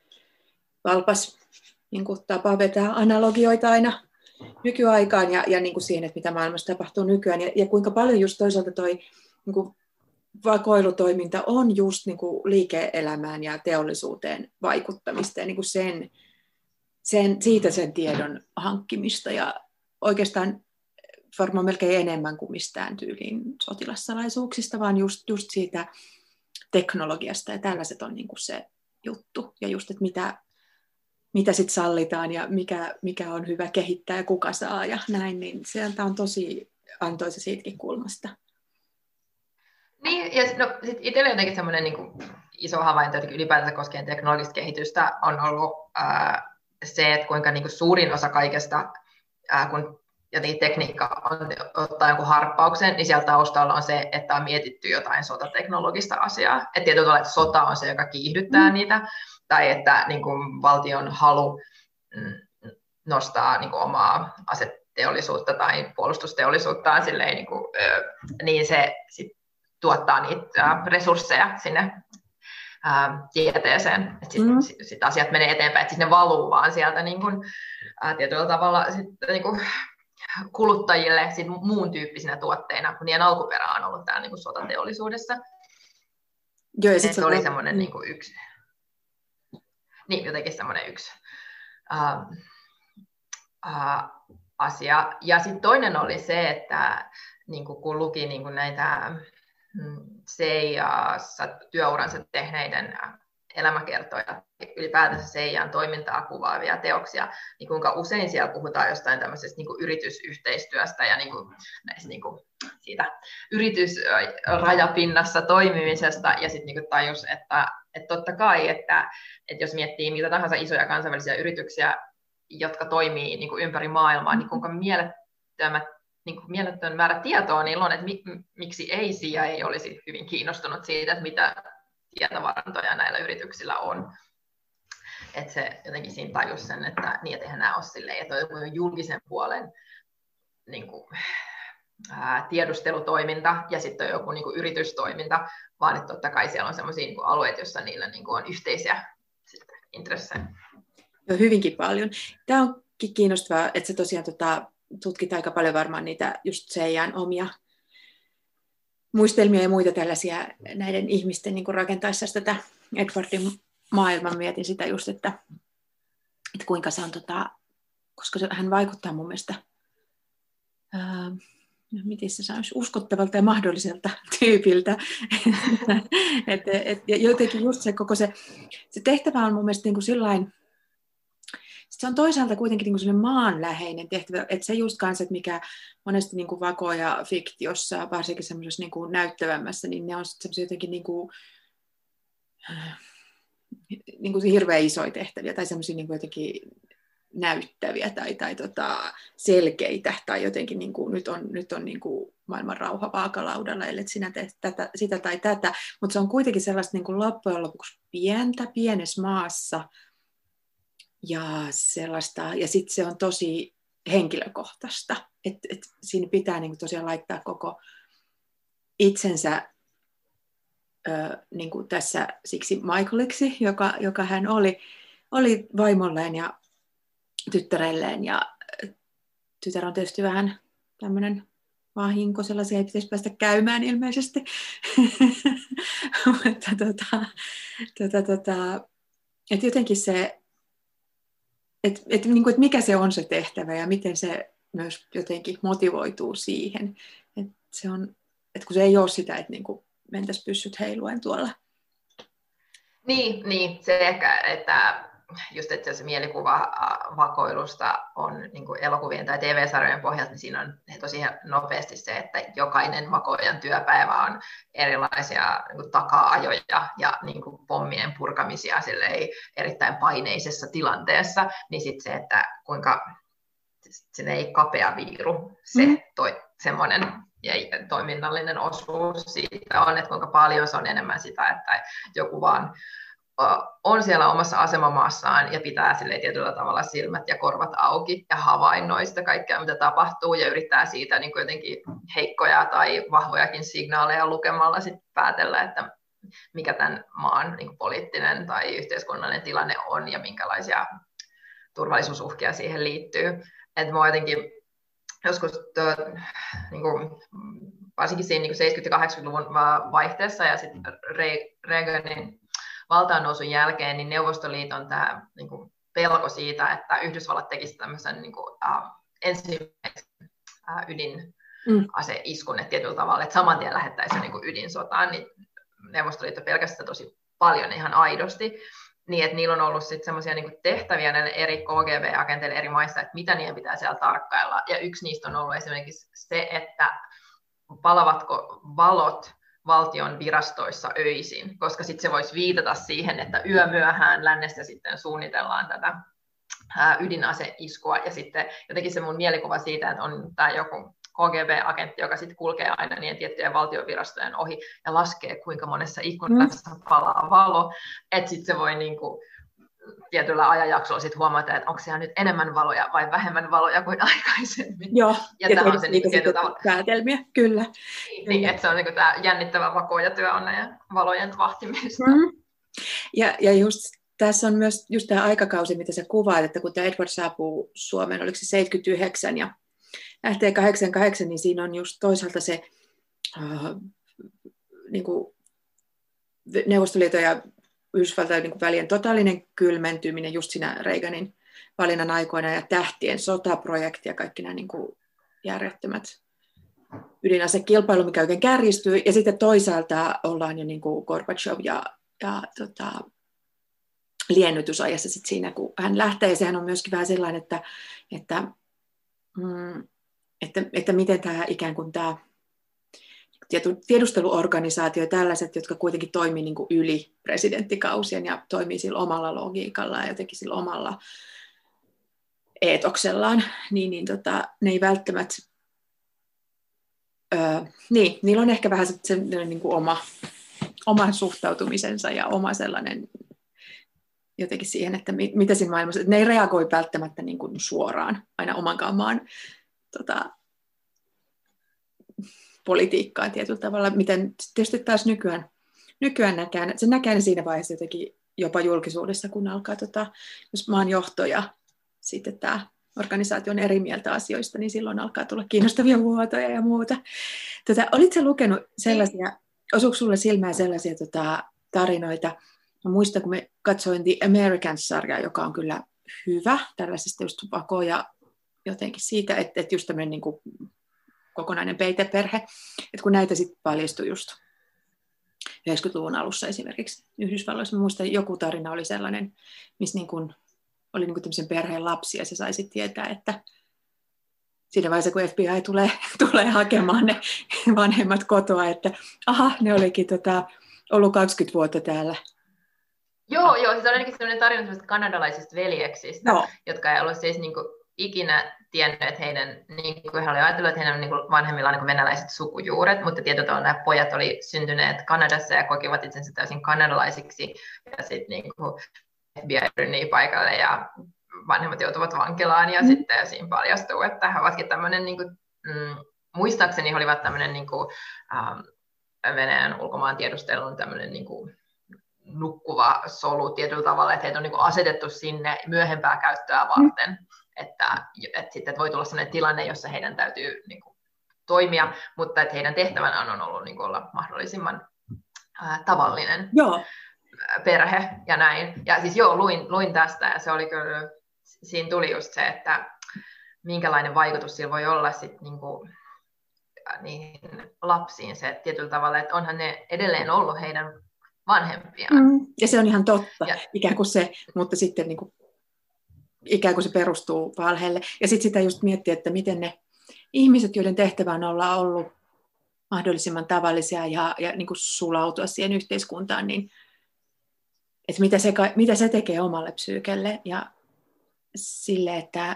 valpas niin kuin tapa vetää analogioita aina nykyaikaan ja niin kuin siihen, että mitä maailmassa tapahtuu nykyään ja kuinka paljon just toisaalta toi niin kuin vakoilutoiminta on just niin kuin liike-elämään ja teollisuuteen vaikuttamista ja niin kuin sen tiedon hankkimista ja oikeastaan varmaan melkein enemmän kuin mistään tyyliin sotilassalaisuuksista, vaan just siitä teknologiasta ja tällaiset on niin kuin se juttu ja just, että mitä sitten sallitaan ja mikä on hyvä kehittää ja kuka saa ja näin, niin sieltä on tosi antoisa siitäkin kulmasta. Niin, ja sitten itsellä jotenkin semmoinen niin iso havainto ylipäätänsä koskien teknologista kehitystä on ollut se, että kuinka niin kuin suurin osa kaikesta, kun jotenkin tekniikka ottaa jonkun harppauksen, niin siellä taustalla on se, että on mietitty jotain sotateknologista asiaa. Et tietyllä tavalla, että sota on se, joka kiihdyttää niitä, tai että niin kuin valtion halu nostaa niin kuin omaa aseteollisuutta tai puolustusteollisuuttaan, silleen, niin, kuin, niin se sit tuottaa niitä resursseja sinne tieteeseen. Sitten sit asiat menee eteenpäin, että siis ne valuu vaan sieltä niin kuin, tietyllä tavalla sit, niin kuin kuluttajille sit muun tyyppisinä tuotteina, kun niiden alkuperä on ollut täällä niin kuin sotateollisuudessa. Joo, ja sit se oli semmoinen niin kuin yksi. Niin, jotenkin semmoinen yksi asia. Ja sitten toinen oli se, että niin kun luki niin kun näitä CIA:ssa työuransa tehneiden elämäkertoja, ylipäätänsä CIA:n toimintaa kuvaavia teoksia, niin kuinka usein siellä puhutaan jostain tämmöisestä niin kun yritysyhteistyöstä ja niin kun näistä, niin kun siitä yritysrajapinnassa toimimisesta, ja sitten niin tajus, että totta kai, että jos miettii mitä tahansa isoja kansainvälisiä yrityksiä, jotka toimii niin kuin ympäri maailmaa, niin kuinka mielettömän määrä tietoa niillä on, että miksi ei CIA ei olisi hyvin kiinnostunut siitä, että mitä tietovarantoja näillä yrityksillä on. Että se jotenkin siinä tajus sen, että niitä eihän nämä ole silleen, että on julkisen puolen niin kuin tiedustelutoiminta ja sitten on joku niin kuin yritystoiminta, vaan että totta kai siellä on sellaisia niin kuin alueita, joissa niillä niin kuin on yhteisiä intressejä. Joo, hyvinkin paljon. Tämä on kiinnostavaa, että se tosiaan tutkit aika paljon varmaan niitä just CIA:n omia muistelmia ja muita tällaisia näiden ihmisten niin kuin rakentaessa tätä Edwardin maailman. Mietin sitä just, että kuinka se on, koska hän vaikuttaa mun mielestä miten se sanoisi, uskottavalta ja mahdolliselta tyypiltä. Ja jotenkin just se koko se tehtävä on mun mielestä niin kuin sillain, se on toisaalta kuitenkin niin kuin sellainen maanläheinen tehtävä, että se just kanssa, että mikä monesti niin kuin vako ja fiktiossa, varsinkin semmoisessa niin kuin näyttävämmässä, niin ne on semmoisia jotenkin niin kuin hirveän isoja tehtäviä tai semmoisia niin kuin jotenkin näyttäviä tai selkeitä tai jotenkin niin kuin, nyt on niin kuin maailman rauha vaakalaudalla, ellei sinä tee sitä tai tätä, mutta se on kuitenkin sellaista niin kuin loppujen lopuksi pienessä maassa ja sellaista, ja sitten se on tosi henkilökohtaista, että siinä pitää niin kuin tosiaan laittaa koko itsensä niin kuin tässä siksi Michaeliksi, joka hän oli vaimolleen ja tyttärelleen, ja tytär on tietysti vähän tämmöinen vahinko, sellaisia ei pitäisi päästä käymään ilmeisesti, mutta että jotenkin se, että niinku, et mikä se on se tehtävä ja miten se myös jotenkin motivoituu siihen, että se on, että kun se ei ole sitä, että niinku mentäisi pyssyt heiluen tuolla. Niin, se ehkä, että just että se mielikuva vakoilusta on niin kuin elokuvien tai TV-sarjojen pohjalta, niin siinä on tosi nopeasti se, että jokainen vakoijan työpäivä on erilaisia niin kuin taka-ajoja ja niin kuin pommien purkamisia silleen erittäin paineisessa tilanteessa, niin sitten se, että kuinka sinne ei kapea viiru se semmoinen ja toiminnallinen osuus siitä on, että kuinka paljon se on enemmän sitä, että joku vaan on siellä omassa asemamaassaan ja pitää tietyllä tavalla silmät ja korvat auki ja havainnoi sitä kaikkea, mitä tapahtuu, ja yrittää siitä niin kuin jotenkin heikkoja tai vahvojakin signaaleja lukemalla sit päätellä, että mikä tämän maan niin kuin poliittinen tai yhteiskunnallinen tilanne on ja minkälaisia turvallisuusuhkia siihen liittyy. Että minua jotenkin joskus niin kuin, varsinkin siinä niin 70- ja 80-luvun vaihteessa ja sitten Reaganin valtaannousun jälkeen, niin Neuvostoliiton tämä niin kuin, pelko siitä, että Yhdysvallat tekisi tämmöisen niin kuin, ensimmäisen ydinaseiskunne tietyllä tavalla, että saman tien lähettäisiin niin kuin ydinsotaan, niin Neuvostoliitto pelkästään tosi paljon ihan aidosti, niin että niillä on ollut sitten semmoisia niin kuin tehtäviä näille eri KGB-agenteille eri maissa, että mitä niiden pitää siellä tarkkailla, ja yksi niistä on ollut esimerkiksi se, että palavatko valot valtion virastoissa öisin, koska sitten se voisi viitata siihen, että yömyöhään lännessä sitten suunnitellaan tätä ydinaseiskua, ja sitten jotenkin se mun mielikuva siitä, että on tämä joku KGB-agentti, joka sitten kulkee aina niiden tiettyjen valtiovirastojen ohi ja laskee, kuinka monessa ikkunassa palaa valo, että sitten se voi niinku tietyllä ajanjaksolla sit huomata, että onko siellä nyt enemmän valoja vai vähemmän valoja kuin aikaisemmin. Joo, ja tämä on se niinku päätelmiä, kyllä. Niin, että se on niinku tämä jännittävä vakoajatyö on näiden valojen vahtimista. Ja just tässä on myös just tämä aikakausi, mitä sä kuvaat, että kun tämä Edward saapuu Suomeen, oliko se 79 ja lähtee 88, niin siinä on just toisaalta se niin kuin Neuvostoliiton ja Yhdysvaltain niin kuin välien totaalinen kylmentyminen just siinä Reaganin valinnan aikoina ja tähtien sotaprojekti ja kaikki nämä niin kuin järjettömät ydinasekilpailu, mikä oikein kärjistyy. Ja sitten toisaalta ollaan jo niin kuin Gorbachev ja liennytysajassa sit siinä, kun hän lähtee. Ja sehän on myöskin vähän sellainen, että miten tämä ikään kuin tämä tiedusteluorganisaatio ja tällaiset, jotka kuitenkin toimii niin kuin yli presidenttikausien ja toimii sillä omalla logiikallaan ja jotenkin sillä omalla eetoksellaan, niin ne ei välttämättä, niillä on ehkä vähän sellainen niin kuin oma suhtautumisensa ja oma sellainen jotenkin siihen, että mitä siinä maailmassa, että ne ei reagoi välttämättä niin kuin suoraan aina omankaan maan politiikkaa tietyllä tavalla, miten tietysti taas nykyään näkään, se näkään siinä vaiheessa jotenkin jopa julkisuudessa, kun alkaa jos maan johto ja sitten tämä organisaatio on eri mieltä asioista, niin silloin alkaa tulla kiinnostavia muotoja ja muuta. Olitko lukenut sellaisia, osuiko sinulle silmään sellaisia tarinoita? Mä muistan, kun me katsoin The Americans-sarjaa, joka on kyllä hyvä, tällaisesta just vakoja jotenkin siitä, että just tämmöinen niin kuin kokonainen peiteperhe, että kun näitä sitten paljastui just 90-luvun alussa esimerkiksi Yhdysvalloissa, mä muistan, joku tarina oli sellainen, missä niin kuin oli niin kuin tämmöisen perheen lapsi, ja se sai sitten tietää, että siinä vaiheessa, kun FBI tulee hakemaan ne vanhemmat kotoa, että aha, ne olikin ollut 20 vuotta täällä. Joo, siis on ainakin sellainen tarina kanadalaisista veljeksistä, jotka ei ollut siis niin kuin ikinä tiennyt, että heidän, niin kuin he olivat ajatelleet, että heidän vanhemmilla on niin kuin venäläiset sukujuuret, mutta tietyllä tavalla nämä pojat oli syntyneet Kanadassa ja kokivat itsensä täysin kanadalaisiksi, ja sitten niin kuin FBI paikalle ja vanhemmat joutuvat vankilaan, ja sitten siinä paljastuu, että he ovatkin tämmöinen, niin kuin, muistaakseni he olivat tämmöinen niin kuin, Venäjän ulkomaan tiedustelun tämmöinen niin kuin nukkuva solu tietyllä tavalla, että heitä on niin kuin asetettu sinne myöhempää käyttöä varten, että sitten voi tulla sellainen tilanne, jossa heidän täytyy niin kuin toimia, mutta että heidän tehtävänä on ollut niin kuin olla mahdollisimman tavallinen perhe ja näin. Ja siis luin tästä, ja se oli kyllä, siinä tuli just se, että minkälainen vaikutus sillä voi olla sitten niin kuin niihin lapsiin se, että tietyllä tavalla, että onhan ne edelleen ollut heidän vanhempiaan. Ja se on ihan totta, ikään kuin se, mutta sitten niin kuin, ikään kuin se perustuu valheelle. Ja sitten sitä just miettii, että miten ne ihmiset, joiden tehtävä on olla ollut mahdollisimman tavallisia ja niin kuin sulautua siihen yhteiskuntaan, niin että mitä se tekee omalle psyykelle ja sille, että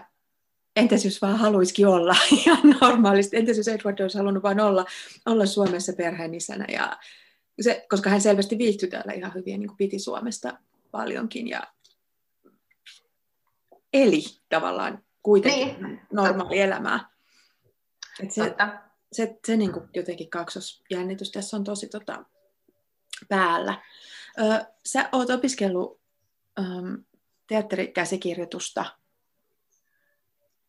entäs jos vaan haluisikin olla ihan normaalisti, entäs jos Edward olisi halunnut vaan olla Suomessa perheenisänä ja se, koska hän selvästi viihtyi täällä ihan hyvin, niin kuin piti Suomesta paljonkin ja eli tavallaan kuitenkin normaali elämää. Se niin kuin jotenkin kaksosjännitys tässä on tosi päällä. Sä oot opiskellut teatterikäsikirjoitusta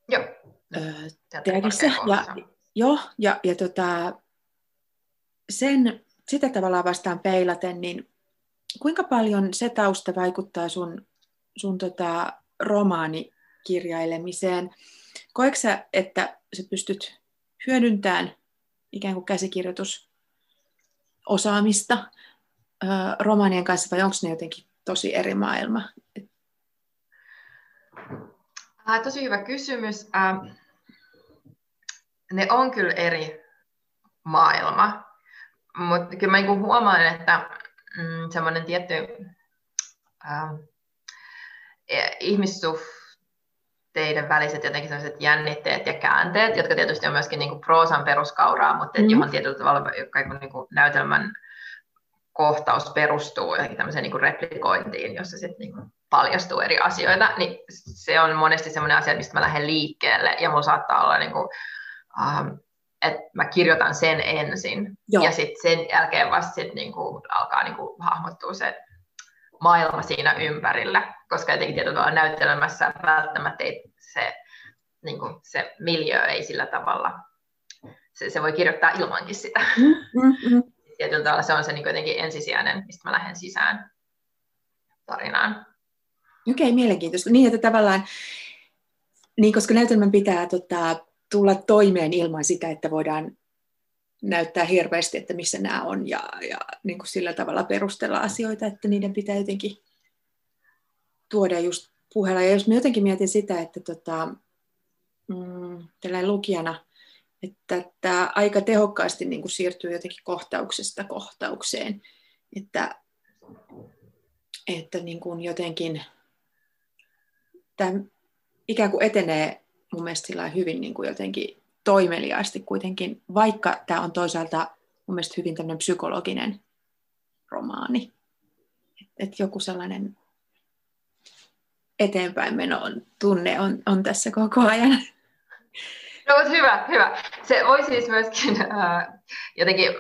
Joo. Teatrissa. Sitä tavallaan vastaan peilaten, niin kuinka paljon se tausta vaikuttaa sun romaanikirjailemiseen? Koetko sä, että sä pystyt hyödyntämään ikään kuin käsikirjoitusosaamista romaanien kanssa, vai onko ne jotenkin tosi eri maailma? Tosi hyvä kysymys. Ne on kyllä eri maailma, mutta kyllä mä niin kuin huomaan, että semmoinen tietty ihmissuhteiden väliset jotenkin sellaiset jännitteet ja käänteet, jotka tietysti on myöskin niin kuin proosan peruskauraa, mutta johon tietyllä tavalla niin kuin näytelmän kohtaus perustuu johonkin tämmöiseen niin kuin replikointiin, jossa sitten niin kuin paljastuu eri asioita, niin se on monesti semmoinen asia, mistä mä lähden liikkeelle, ja mulla saattaa olla niin kuin, että mä kirjoitan sen ensin, ja sitten sen jälkeen vasta sit niinku alkaa niinku hahmottua se maailma siinä ympärillä, koska jotenkin tietyllä tavalla näytelmässä välttämättä se miljöö ei sillä tavalla, se voi kirjoittaa ilmankin sitä. Tietyllä tavalla se on se niinku jotenkin ensisijainen, mistä mä lähden sisään tarinaan. Okei, mielenkiintoista. Niin, että tavallaan, niin koska näytelmän pitää tulla toimeen ilman sitä, että voidaan näyttää hirveästi, että missä nämä on, ja niin kuin sillä tavalla perustella asioita, että niiden pitää jotenkin tuoda just puheella. Ja jos mä jotenkin mietin sitä, että tällainen lukijana, että tämä aika tehokkaasti niin kuin siirtyy jotenkin kohtauksesta kohtaukseen, että niin kuin jotenkin tämä ikään kuin etenee mun mielestä sillä hyvin niin kuin jotenkin toimeliaasti kuitenkin, vaikka tämä on toisaalta mun mielestä hyvin tämmöinen psykologinen romaani. Että joku sellainen eteenpäinmeno tunne on tässä koko ajan. No mutta hyvä. Se voi siis myöskin jotenkin,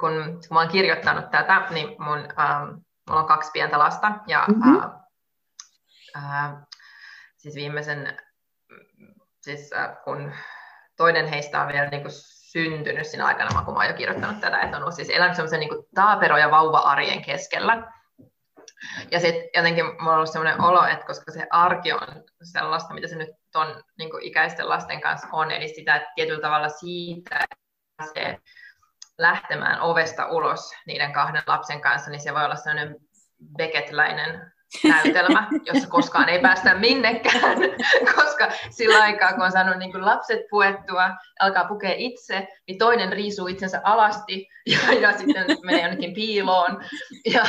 kun mä oon kirjoittanut tätä, niin mulla on 2 pientä lasta, ja siis kun toinen heistä on vielä niin kuin syntynyt siinä aikana, kun mä oon jo kirjoittanut tätä, että on ollut siis elänyt semmoisen niin kuin taapero- ja vauva-arjen keskellä. Ja sitten jotenkin mulla on ollut semmoinen olo, että koska se arki on sellaista, mitä se nyt on niin kuin ikäisten lasten kanssa on, eli sitä tietyllä tavalla siitä se lähtemään ovesta ulos niiden 2 lapsen kanssa, niin se voi olla semmoinen Beckettiläinen näytelmä, jossa koskaan ei päästä minnekään, koska sillä aikaa, kun on saanut niin kuin lapset puettua, alkaa pukea itse, niin toinen riisuu itsensä alasti ja sitten menee jonnekin piiloon. Ja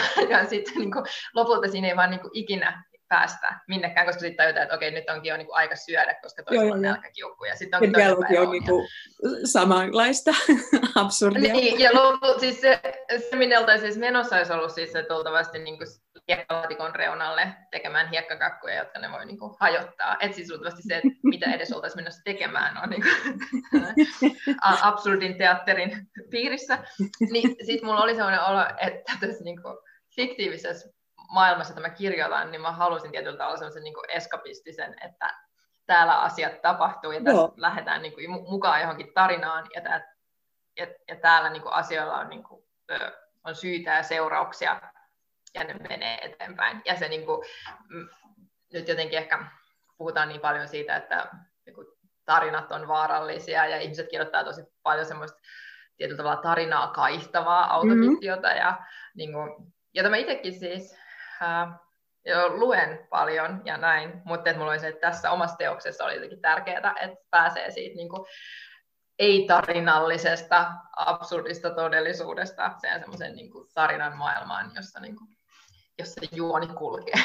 sitten niin kuin lopulta siinä ei vaan niin kuin ikinä päästä minnekään, koska sitten tajutaan, että okei, nyt onkin jo niin kuin aika syödä, koska toisella on nälkäkiukku. Ja sitten onkin toinen päivä on niin samanlaista absurdia. Niin, ja siis se minne oltaisiin menossa, olisi ollut siis se toivottavasti niin kuin hiekkalaatikon reunalle tekemään hiekkakakkuja, jotta ne voi niin kuin hajottaa. Et siis luultavasti se, mitä edes oltaisiin menossa tekemään, on niin kuin absurdin teatterin piirissä. Niin sitten mulla oli sellainen olo, että tässä niin kuin fiktiivisessä maailmassa, jota mä kirjoitan, niin mä halusin tietyllä tavalla sellaisen niin kuin eskapistisen, että täällä asiat tapahtuu ja tässä lähdetään niin kuin mukaan johonkin tarinaan, ja täällä niin kuin asioilla on, niin kuin, on syytä ja seurauksia, ja ne menee eteenpäin. Ja se niin kuin, nyt jotenkin ehkä puhutaan niin paljon siitä, että niin kuin tarinat on vaarallisia, ja ihmiset kirjoittaa tosi paljon semmoista tietyllä tavalla tarinaa kaihtamaa autofiktiota, ja niin kuin, jota mä itsekin siis luen paljon ja näin, mutta mulla oli se, että tässä omassa teoksessa oli jotenkin tärkeää, että pääsee siitä niin kuin ei-tarinallisesta, absurdista todellisuudesta semmoisen niin kuin tarinan maailmaan, jossa juoni kulkee.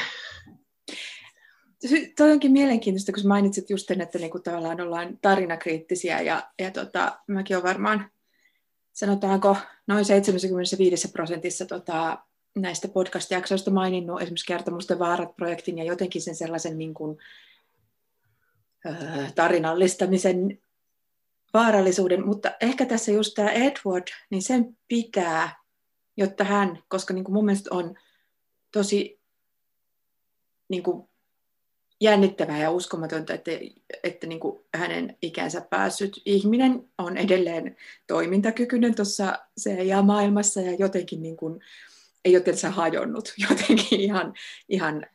Toi onkin mielenkiintoista, kun mainitsit just sen, että niin kuin tavallaan ollaan tarinakriittisiä, ja mäkin olen varmaan, sanotaanko, noin 75% näistä podcast-jaksoista maininnut esimerkiksi Kertomusten vaarat-projektin ja jotenkin sen sellaisen niin kuin, tarinallistamisen vaarallisuuden, mutta ehkä tässä just tämä Edward, niin sen pitää, jotta hän, koska niin kuin mun mielestä on tosi niin kuin jännittävää ja uskomatonta, että niin kuin hänen ikänsä päässyt ihminen on edelleen toimintakykyinen tuossa CIA-maailmassa ja jotenkin niin kuin, ei jotenkin hajonnut jotenkin ihan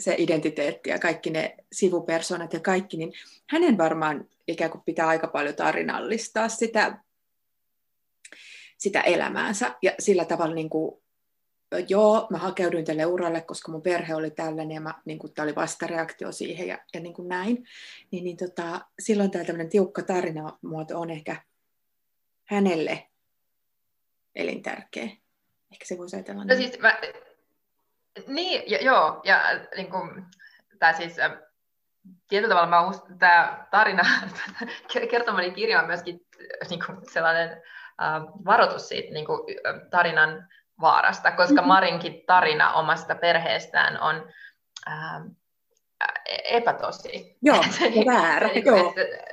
se identiteetti ja kaikki ne sivupersonat ja kaikki, niin hänen varmaan ikään kuin pitää aika paljon tarinallistaa sitä elämäänsä ja sillä tavalla niin kuin, joo, mä hakeuduin tälle uralle, koska mun perhe oli tällainen ja niin tämä oli vastareaktio siihen ja niin kuin näin. Niin, silloin tämä tämmöinen tiukka tarinamuoto on ehkä hänelle elintärkeä. Ehkä se voisi ajatella näin. No siis tämä siis tietyllä tavalla tämä tarina, kertomani kirja on myöskin niin kuin sellainen varoitus siitä niin kuin tarinan vaarasta, koska Marinkin tarina omasta perheestään on epätosi. Joo, väärä.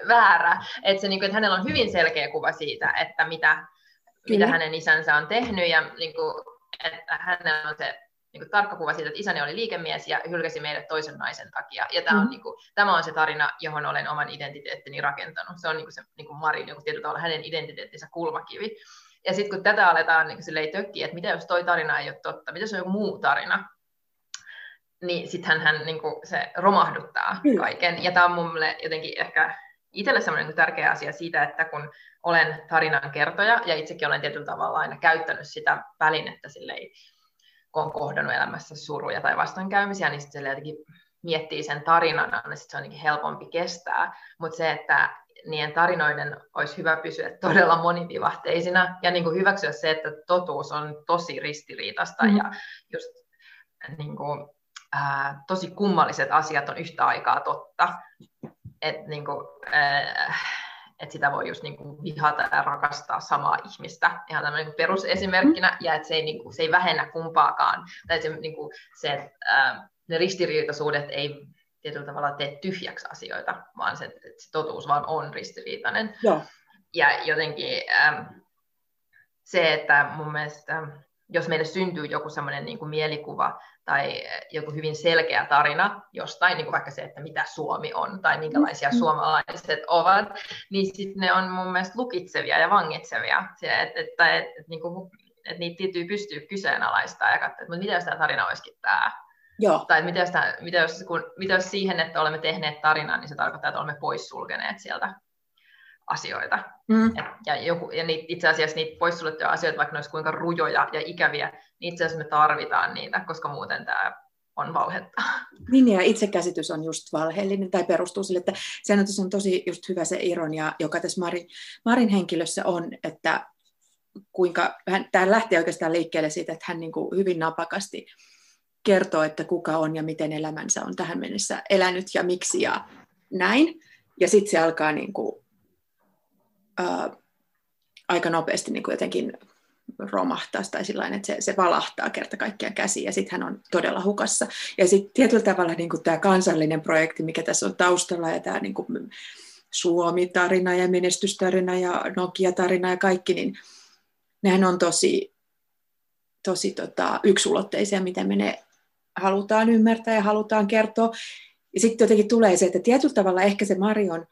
Väärä. Että hänellä on hyvin selkeä kuva siitä, että mitä hänen isänsä on tehnyt, ja niin kuin, että hänellä on se niin kuin, tarkka kuva siitä, että isäni oli liikemies ja hylkäsi meidät toisen naisen takia. Ja tämä on, niin kuin, tämä on se tarina, johon olen oman identiteettini rakentanut. Se on niin kuin se niin kuin Marin, niin kuin tietyllä tavalla hänen identiteettinsä kulmakivi. Ja sitten kun tätä aletaan niin silleen tökkiä, että mitä jos toi tarina ei ole totta, mitä jos on joku muu tarina, niin sittenhän hän, niin kuin, se romahduttaa kaiken. Ja tämä on minulle jotenkin ehkä itselle sellainen tärkeä asia siitä, että kun olen tarinan kertoja, ja itsekin olen tietyllä tavalla aina käyttänyt sitä välinettä silleen, kun on kohdannut elämässä suruja tai vastoinkäymisiä, niin sitten jotenkin miettii sen tarinana, ja sitten se on jotenkin helpompi kestää. Mutta se, että niiden tarinoiden olisi hyvä pysyä todella monivivahteisina ja niin kuin hyväksyä se, että totuus on tosi ristiriitasta ja just niin kuin, tosi kummalliset asiat on yhtä aikaa totta. Että niin kuin, et sitä voi just niin kuin vihata ja rakastaa samaa ihmistä ihan tämmöinen perusesimerkkinä ja että se ei vähennä kumpaakaan. Tai se, niin kuin, ne ristiriitaisuudet ei tietyllä tavalla tee tyhjäksi asioita, vaan se totuus vaan on ristiriitainen. Joo. Ja jotenkin se, että mun mielestä, jos meille syntyy joku semmoinen niin kuin mielikuva tai joku hyvin selkeä tarina jostain, niin kuin vaikka se, että mitä Suomi on tai minkälaisia suomalaiset ovat, niin sitten ne on mun mielestä lukitsevia ja vangitsevia. Se, että niitä tietysti pystyy kyseenalaistamaan ja katsoa, että mitä jos tämä tarina olisikin tämä. Joo. Tai mitä jos siihen, että olemme tehneet tarinaa, niin se tarkoittaa, että olemme poissulkeneet sieltä asioita. Itse asiassa niitä poissuljettuja asioita, vaikka ne olisi kuinka rujoja ja ikäviä, niin itse asiassa me tarvitaan niitä, koska muuten tämä on valhetta. Niin, ja itsekäsitys on just valheellinen tai perustuu sille, että sehän on tosi just hyvä se ironia, joka tässä Marin henkilössä on, että kuinka tämä lähtee oikeastaan liikkeelle siitä, että hän niin kuin hyvin napakasti kertoo, että kuka on ja miten elämänsä on tähän mennessä elänyt ja miksi ja näin. Ja sitten se alkaa niinku, aika nopeasti niinku jotenkin romahtaa tai sillainen, että se valahtaa kerta kaikkiaan käsiin ja sitten hän on todella hukassa. Ja sitten tietyllä tavalla niinku tämä kansallinen projekti, mikä tässä on taustalla ja tämä niinku Suomi-tarina ja menestystarina ja Nokia-tarina ja kaikki, niin nehän on tosi yksulotteisia, miten me ne halutaan ymmärtää ja halutaan kertoa. Ja sitten jotenkin tulee se, että tietyllä tavalla ehkä se Mari on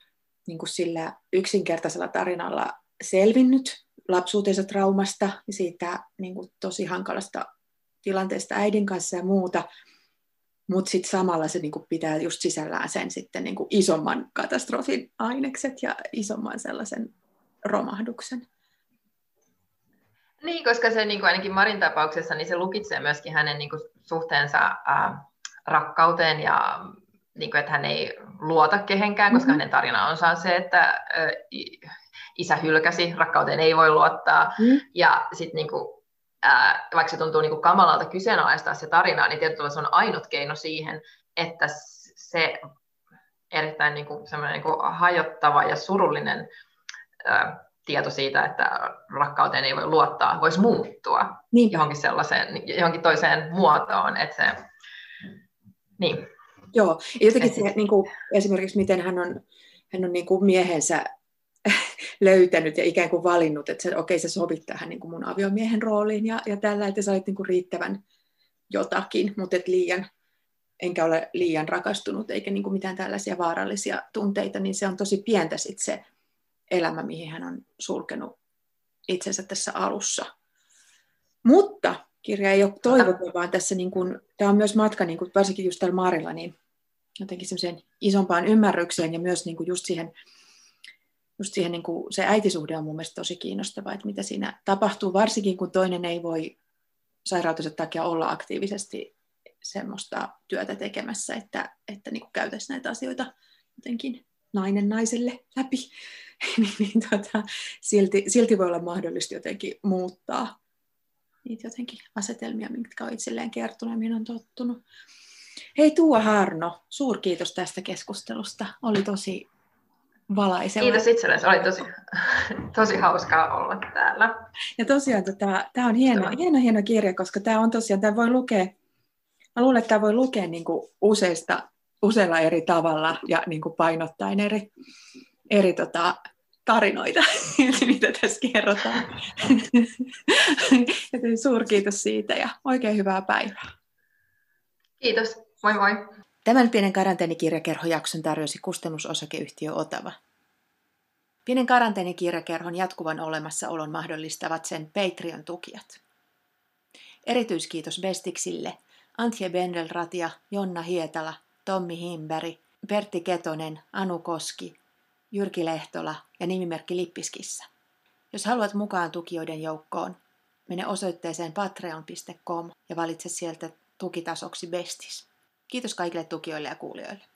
niin kuin sillä yksinkertaisella tarinalla selvinnyt lapsuutensa traumasta ja siitä niin kuin tosi hankalasta tilanteesta äidin kanssa ja muuta. Mutta sitten samalla se niin kuin pitää just sisällään sen sitten niin kuin isomman katastrofin ainekset ja isomman sellaisen romahduksen. Niin, koska se niin kuin ainakin Marin tapauksessa, niin se lukitsee myöskin hänen niin kuin suhteensa rakkauteen ja niin kuin, että hän ei luota kehenkään, koska hänen tarinansa on se, että isä hylkäsi, rakkauteen ei voi luottaa. Ja sitten niin kuin, vaikka se tuntuu niin kuin kamalalta kyseenalaistaa se tarina, niin tietyllä se on ainut keino siihen, että se erittäin niin kuin, sellainen niin kuin hajottava ja surullinen tieto siitä, että rakkauteen ei voi luottaa, voisi muuttua johonkin toiseen muotoon. Että se, niin. Joo, ja jotenkin se, niin kuin, esimerkiksi miten hän on niin kuin miehensä löytänyt ja ikään kuin valinnut, että se sovit tähän niin kuin mun aviomiehen rooliin ja tällä, että sä olet niin kuin riittävän jotakin, mutta et liian enkä ole liian rakastunut eikä niin kuin mitään tällaisia vaarallisia tunteita, niin se on tosi pientä sit se elämä, mihin hän on sulkenut itsensä tässä alussa. Mutta kirja ei ole toivoton, vaan tässä niin kuin, tämä on myös matka, niin kuin, varsinkin just täällä Marilla, niin jotenkin semmoiseen isompaan ymmärrykseen ja myös niin kuin just siihen niin kuin se äitisuhde on mun mielestä tosi kiinnostavaa, että mitä siinä tapahtuu, varsinkin kun toinen ei voi sairautensa takia olla aktiivisesti semmoista työtä tekemässä, että niin kuin käytäisiin näitä asioita jotenkin nainen naiselle läpi, niin silti voi olla mahdollista jotenkin muuttaa niitä jotenkin asetelmia, mitkä on itselleen kertonut ja mihin on tottunut. Hei Tuua Harno, suurkiitos tästä keskustelusta. Oli tosi valaiseva. Kiitos itsellesi, oli tosi hauskaa olla täällä. Ja tosiaan tämä on hieno kirja, koska tämä on tosiaan, tämä voi lukea, mä luulen, että tämä voi lukea niin kuin useilla eri tavalla ja niin kuin painottaen eri tarinoita, mitä tässä kerrotaan. Joten suurkiitos siitä ja oikein hyvää päivää. Kiitos. Moi moi. Tämän Pienen karanteenikirjakerhojakson tarjosi kustannusosakeyhtiö Otava. Pienen karanteenikirjakerhon jatkuvan olemassaolon mahdollistavat sen Patreon-tukijat. Erityiskiitos Bestiksille, Antje Bendelratia, Jonna Hietala, Tommi Himberg, Pertti Ketonen, Anu Koski, Jyrki Lehtola ja nimimerkki Lippiskissä. Jos haluat mukaan tukijoiden joukkoon, mene osoitteeseen patreon.com ja valitse sieltä tukitasoksi Bestis. Kiitos kaikille tukijoille ja kuulijoille.